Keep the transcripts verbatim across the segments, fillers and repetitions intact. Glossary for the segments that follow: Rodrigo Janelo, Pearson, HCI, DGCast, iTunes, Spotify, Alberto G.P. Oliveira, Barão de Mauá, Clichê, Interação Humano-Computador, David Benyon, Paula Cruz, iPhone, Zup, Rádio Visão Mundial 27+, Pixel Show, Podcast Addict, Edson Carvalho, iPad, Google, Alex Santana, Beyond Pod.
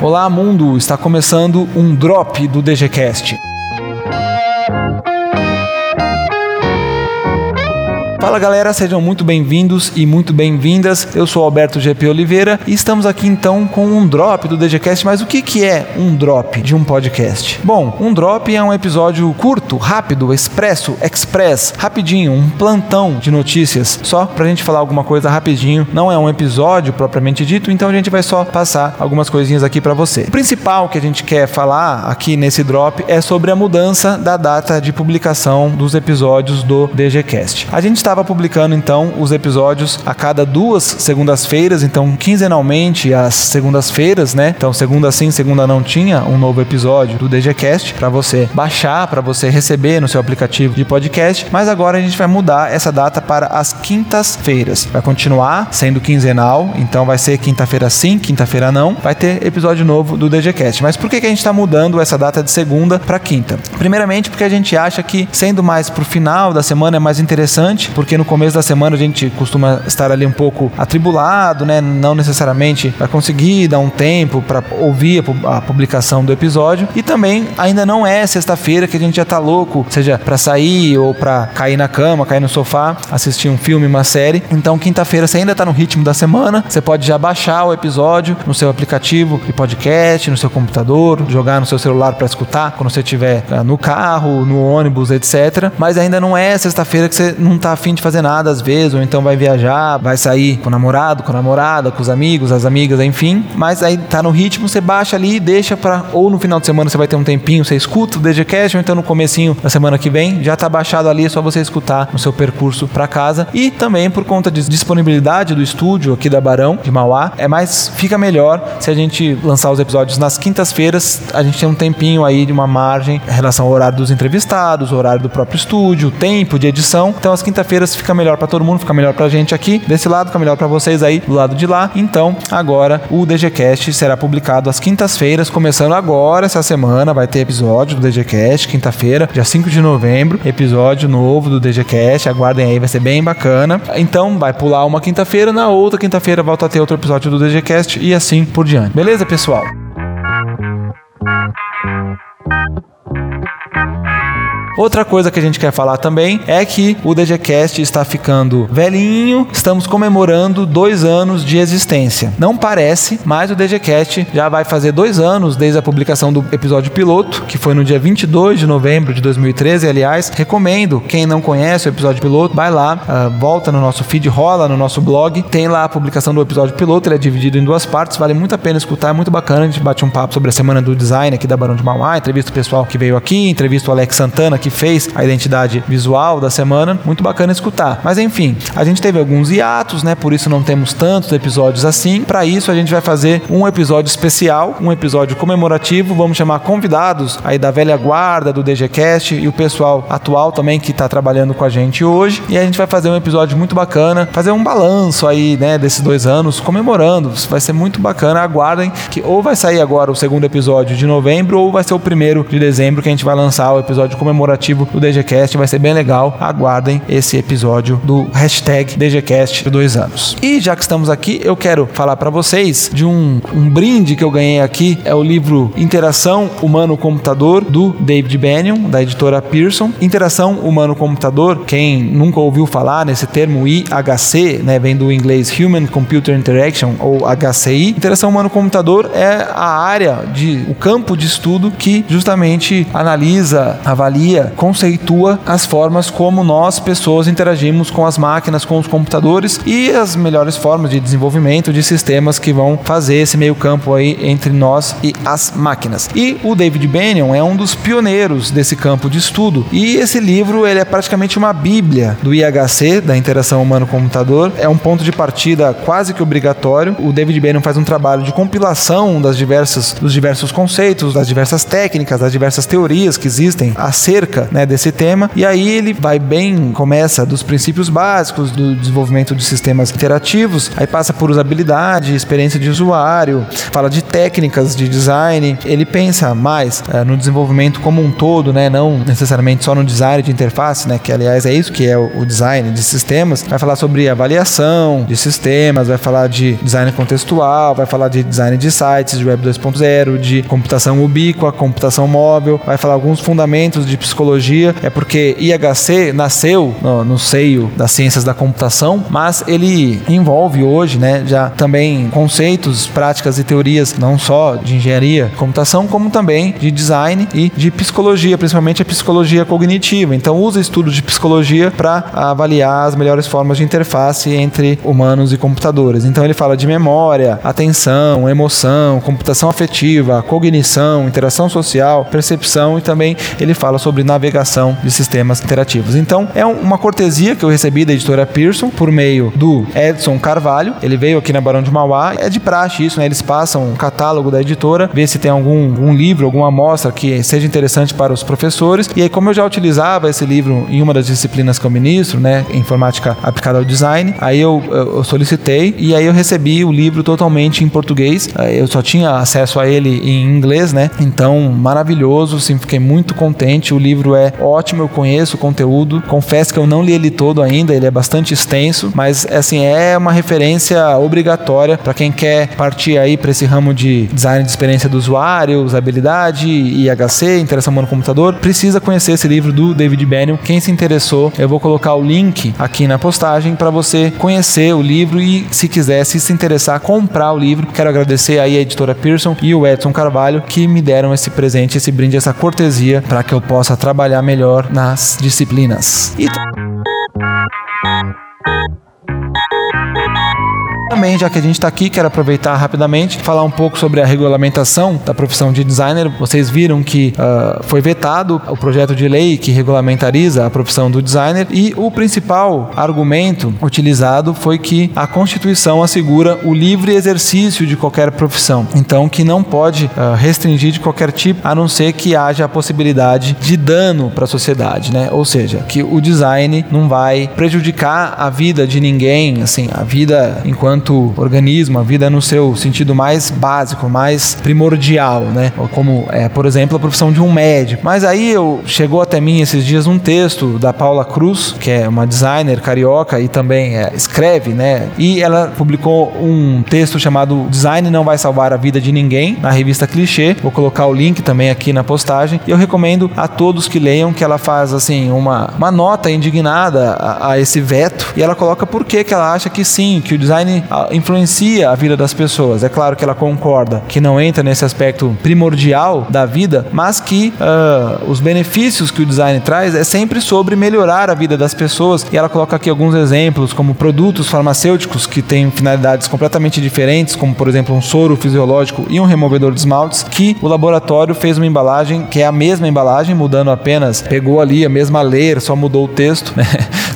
Olá mundo, está começando um drop do DGCast. Fala galera, sejam muito bem-vindos e muito bem-vindas. Eu sou Alberto G P. Oliveira e estamos aqui então com um drop do DGCast. Mas o que que é um drop de um podcast? Bom, um drop é um episódio curto, rápido, expresso, express, rapidinho, um plantão de notícias, só pra gente falar alguma coisa rapidinho. Não é um episódio propriamente dito, então a gente vai só passar algumas coisinhas aqui pra você. O principal que a gente quer falar aqui nesse drop é sobre a mudança da data de publicação dos episódios do DGCast. A gente estava publicando então os episódios a cada duas segundas-feiras, então quinzenalmente às segundas-feiras, né? Então segunda sim, segunda não tinha um novo episódio do DGCast para você baixar, para você receber no seu aplicativo de podcast, mas agora a gente vai mudar essa data para as quintas-feiras. Vai continuar sendo quinzenal, então vai ser quinta-feira sim, quinta-feira não, vai ter episódio novo do DGCast. Mas por que que a gente está mudando essa data de segunda para quinta? Primeiramente porque a gente acha que sendo mais pro final da semana é mais interessante, porque no começo da semana a gente costuma estar ali um pouco atribulado, né? Não necessariamente vai conseguir dar um tempo para ouvir a publicação do episódio. E também ainda não é sexta-feira que a gente já tá louco, seja para sair ou para cair na cama, cair no sofá, assistir um filme, uma série. Então quinta-feira você ainda tá no ritmo da semana, você pode já baixar o episódio no seu aplicativo de podcast, no seu computador, jogar no seu celular para escutar quando você estiver no carro, no ônibus, etcétera. Mas ainda não é sexta-feira que você não tá afim de fazer nada às vezes, ou então vai viajar, vai sair com o namorado, com a namorada, com os amigos, as amigas, enfim, mas aí tá no ritmo, você baixa ali e deixa pra ou no final de semana você vai ter um tempinho, você escuta o DGCast, ou então no comecinho da semana que vem, já tá baixado ali, é só você escutar no seu percurso pra casa. E também por conta de disponibilidade do estúdio aqui da Barão de Mauá, é mais, fica melhor se a gente lançar os episódios nas quintas-feiras, a gente tem um tempinho aí de uma margem em relação ao horário dos entrevistados, horário do próprio estúdio, tempo de edição, então as quinta-feiras fica melhor pra todo mundo, fica melhor pra gente aqui desse lado, fica melhor pra vocês aí do lado de lá. Então agora o DGCast será publicado às quintas-feiras, começando agora essa semana, vai ter episódio do DGCast, quinta-feira, dia cinco de novembro, episódio novo do DGCast, aguardem aí, vai ser bem bacana. Então vai pular uma quinta-feira, na outra quinta-feira volta a ter outro episódio do DGCast e assim por diante, beleza pessoal? Outra coisa que a gente quer falar também é que o DGCast está ficando velhinho, estamos comemorando dois anos de existência. Não parece, mas o DGCast já vai fazer dois anos desde a publicação do episódio piloto, que foi no dia vinte e dois de novembro de dois mil e treze, aliás. Recomendo, quem não conhece o episódio piloto, vai lá, uh, volta no nosso feed, rola no nosso blog, tem lá a publicação do episódio piloto, ele é dividido em duas partes, vale muito a pena escutar, é muito bacana, a gente bate um papo sobre a semana do design aqui da Barão de Mauá, entrevista o pessoal que veio aqui, entrevista o Alex Santana, que fez a identidade visual da semana, muito bacana escutar. Mas enfim, a gente teve alguns hiatos, né? Por isso não temos tantos episódios assim. Para isso a gente vai fazer um episódio especial, um episódio comemorativo, vamos chamar convidados aí da velha guarda do DGCast e o pessoal atual também que tá trabalhando com a gente hoje, e a gente vai fazer um episódio muito bacana, fazer um balanço aí, né, desses dois anos, comemorando, vai ser muito bacana, aguardem que ou vai sair agora o segundo episódio de novembro ou vai ser o primeiro de dezembro que a gente vai lançar o episódio comemorativo do DGCast, vai ser bem legal, aguardem esse episódio do hashtag DGCast de dois anos. E já que estamos aqui, eu quero falar para vocês de um, um brinde que eu ganhei aqui, é o livro Interação Humano-Computador do David Benyon, da editora Pearson. Interação Humano-Computador, quem nunca ouviu falar nesse termo I H C, né, vem do inglês Human Computer Interaction ou H C I. Interação Humano-Computador é a área, de, o campo de estudo que justamente analisa, avalia, conceitua as formas como nós, pessoas, interagimos com as máquinas, com os computadores e as melhores formas de desenvolvimento de sistemas que vão fazer esse meio campo aí entre nós e as máquinas. E o David Benyon é um dos pioneiros desse campo de estudo e esse livro ele é praticamente uma bíblia do I H C, da interação humano-computador, é um ponto de partida quase que obrigatório. O David Benyon faz um trabalho de compilação das diversas, dos diversos conceitos, das diversas técnicas, das diversas teorias que existem acerca acerca, né, desse tema. E aí ele vai bem, começa dos princípios básicos do desenvolvimento de sistemas interativos, aí passa por usabilidade, experiência de usuário, fala de técnicas de design. Ele pensa mais é, no desenvolvimento como um todo, né, não necessariamente só no design de interface, né, que aliás é isso que é o design de sistemas. Vai falar sobre avaliação de sistemas, vai falar de design contextual, vai falar de design de sites, de web dois ponto zero, de computação ubíqua, computação móvel, vai falar alguns fundamentos de psicologia. É porque I H C nasceu no, no seio das ciências da computação, mas ele envolve hoje, né, já também conceitos, práticas e teorias não só de engenharia, computação, como também de design e de psicologia, principalmente a psicologia cognitiva. Então usa estudos de psicologia para avaliar as melhores formas de interface entre humanos e computadores. Então ele fala de memória, atenção, emoção, computação afetiva, cognição, interação social, percepção, e também ele fala sobre navegação de sistemas interativos. Então é uma cortesia que eu recebi da editora Pearson por meio do Edson Carvalho. Ele veio aqui na Barão de Mauá, é de praxe isso, né? Eles passam um catálogo da editora, vê se tem algum, algum livro, alguma amostra que seja interessante para os professores. E aí, como eu já utilizava esse livro em uma das disciplinas que eu ministro, né, informática aplicada ao design, aí eu, eu solicitei e aí eu recebi o livro totalmente em português. Eu só tinha acesso a ele em inglês, né? Então, maravilhoso, sim, fiquei muito contente. O livro é ótimo, eu conheço o conteúdo. Confesso que eu não li ele todo ainda, ele é bastante extenso, mas assim, é uma referência obrigatória para quem quer partir aí para esse ramo de design de experiência do usuário, usabilidade, I H C, interação humana no computador. Precisa conhecer esse livro do David Benyon. Quem se interessou, eu vou colocar o link aqui na postagem para você conhecer o livro e, se quiser, se se interessar, comprar o livro. Quero agradecer aí a editora Pearson e o Edson Carvalho que me deram esse presente, esse brinde, essa cortesia para que eu possa trabalhar melhor nas disciplinas. E também, já que a gente está aqui, quero aproveitar rapidamente falar um pouco sobre a regulamentação da profissão de designer. Vocês viram que uh, foi vetado o projeto de lei que regulamentariza a profissão do designer, e o principal argumento utilizado foi que a Constituição assegura o livre exercício de qualquer profissão, então que não pode uh, restringir de qualquer tipo, a não ser que haja a possibilidade de dano para a sociedade, né? Ou seja, que o design não vai prejudicar a vida de ninguém, assim, a vida enquanto organismo, a vida no seu sentido mais básico, mais primordial, né? Como, é, por exemplo, a profissão de um médico. Mas aí eu, chegou até mim esses dias um texto da Paula Cruz, que é uma designer carioca e também é, escreve, né? E ela publicou um texto chamado Design Não Vai Salvar a Vida de Ninguém, na revista Clichê. Vou colocar o link também aqui na postagem. E eu recomendo a todos que leiam, que ela faz, assim, uma, uma nota indignada a, a esse veto, e ela coloca por que que ela acha que sim, que o design influencia a vida das pessoas. É claro que ela concorda que não entra nesse aspecto primordial da vida, mas que uh, os benefícios que o design traz é sempre sobre melhorar a vida das pessoas, e ela coloca aqui alguns exemplos, como produtos farmacêuticos que têm finalidades completamente diferentes, como por exemplo um soro fisiológico e um removedor de esmaltes, que o laboratório fez uma embalagem que é a mesma embalagem, mudando apenas, pegou ali a mesma letra, só mudou o texto, né?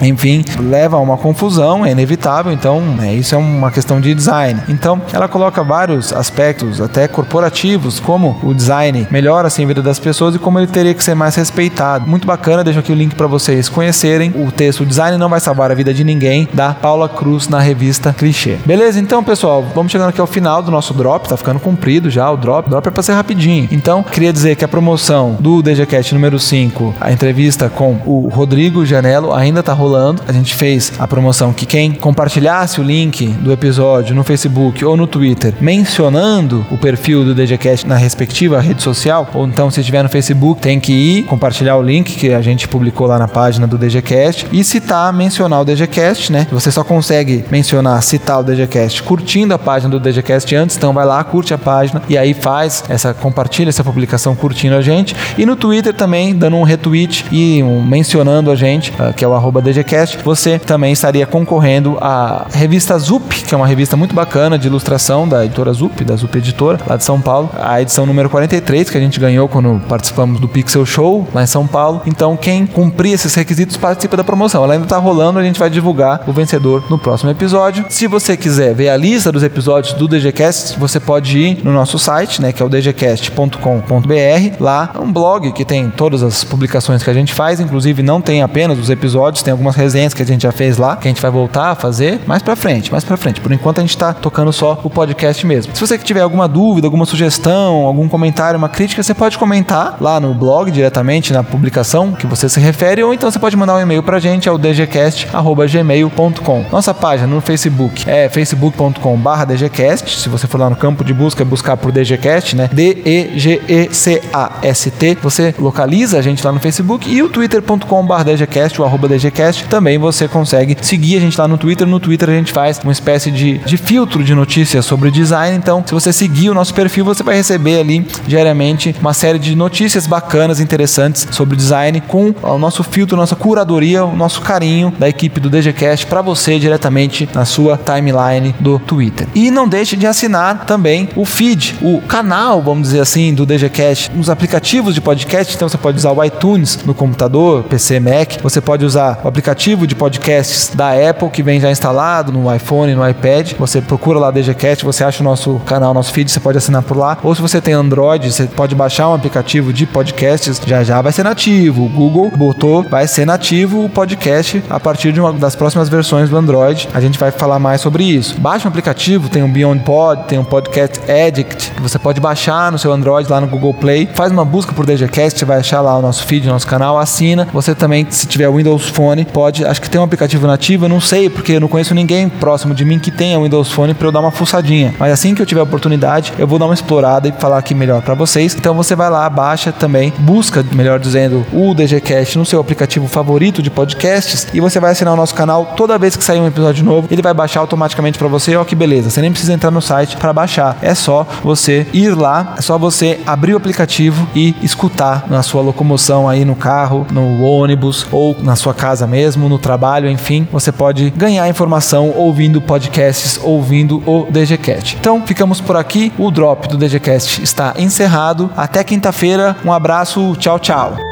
Enfim, leva a uma confusão, é inevitável. Então, né, isso é um uma questão de design. Então, ela coloca vários aspectos, até corporativos, como o design melhora assim a vida das pessoas e como ele teria que ser mais respeitado. Muito bacana, deixo aqui o link para vocês conhecerem o texto Design Não Vai Salvar a Vida de Ninguém, da Paula Cruz, na revista Clichê. Beleza? Então, pessoal, vamos chegando aqui ao final do nosso drop, tá ficando comprido já o drop, o drop é para ser rapidinho. Então, queria dizer que a promoção do DGCast número cinco, a entrevista com o Rodrigo Janelo, ainda tá rolando. A gente fez a promoção que quem compartilhasse o link do episódio no Facebook ou no Twitter, mencionando o perfil do DGCast na respectiva rede social, ou então se estiver no Facebook, tem que ir compartilhar o link que a gente publicou lá na página do DGCast e citar, mencionar o DGCast, né? Você só consegue mencionar, citar o DGCast curtindo a página do DGCast antes, então vai lá, curte a página e aí faz essa, compartilha essa publicação curtindo a gente, e no Twitter também, dando um retweet e um, mencionando a gente, que é o arroba DGCast, você também estaria concorrendo à revista Zup, que é uma revista muito bacana de ilustração da editora Zup, da Zup Editora, lá de São Paulo. A edição número quarenta e três, que a gente ganhou quando participamos do Pixel Show, lá em São Paulo. Então, quem cumprir esses requisitos participa da promoção. Ela ainda tá rolando, a gente vai divulgar o vencedor no próximo episódio. Se você quiser ver a lista dos episódios do D G Cast, você pode ir no nosso site, né, que é o d g cast ponto com ponto b r. Lá é um blog que tem todas as publicações que a gente faz, inclusive não tem apenas os episódios, tem algumas resenhas que a gente já fez lá, que a gente vai voltar a fazer mais pra frente, mais pra frente. Por enquanto a gente tá tocando só o podcast mesmo. Se você tiver alguma dúvida, alguma sugestão, algum comentário, uma crítica, você pode comentar lá no blog diretamente, na publicação que você se refere, ou então você pode mandar um e-mail pra gente, é o d g cast arroba gmail ponto com. Nossa página no Facebook é facebook ponto com barra d g cast. Se você for lá no campo de busca, buscar por D G Cast, né? D E G E C A S T. Você localiza a gente lá no Facebook, e o twitter ponto com barra d g cast, o arroba D G Cast. Também você consegue seguir a gente lá no Twitter. No Twitter a gente faz uma espécie de, de filtro de notícias sobre design. Então, se você seguir o nosso perfil, você vai receber ali diariamente uma série de notícias bacanas, interessantes sobre design, com o nosso filtro, nossa curadoria, o nosso carinho da equipe do D G Cast para você diretamente na sua timeline do Twitter. E não deixe de assinar também o feed, o canal, vamos dizer assim, do D G Cast nos aplicativos de podcast. Então você pode usar o iTunes no computador, P C, Mac. Você pode usar o aplicativo de podcasts da Apple, que vem já instalado no iPhone, no iPad. Você procura lá D G Cast, você acha o nosso canal, nosso feed, você pode assinar por lá. Ou se você tem Android, você pode baixar um aplicativo de podcasts, já já vai ser nativo. O Google botou, vai ser nativo o podcast a partir de uma das próximas versões do Android. A gente vai falar mais sobre isso. Baixa um aplicativo, tem o Beyond Pod, tem o Podcast Addict, que você pode baixar no seu Android lá no Google Play. Faz uma busca por D G Cast, você vai achar lá o nosso feed, o nosso canal, assina. Você também, se tiver Windows Phone, pode, acho que tem um aplicativo nativo, eu não sei, porque eu não conheço ninguém próximo de mim que tenha Windows Phone para eu dar uma fuçadinha. Mas assim que eu tiver a oportunidade, eu vou dar uma explorada e falar aqui melhor para vocês. Então você vai lá, baixa também, busca, melhor dizendo, o D G Cast no seu aplicativo favorito de podcasts, e você vai assinar o nosso canal. Toda vez que sair um episódio novo, ele vai baixar automaticamente para você. Ó, que beleza, você nem precisa entrar no site para baixar, é só você ir lá, é só você abrir o aplicativo e escutar na sua locomoção aí no carro, no ônibus ou na sua casa mesmo, no trabalho, enfim, você pode ganhar informação ouvindo podcasts, ouvindo o D G Cast. Então, ficamos por aqui, o drop do D G Cast está encerrado, até quinta-feira, um abraço, tchau, tchau.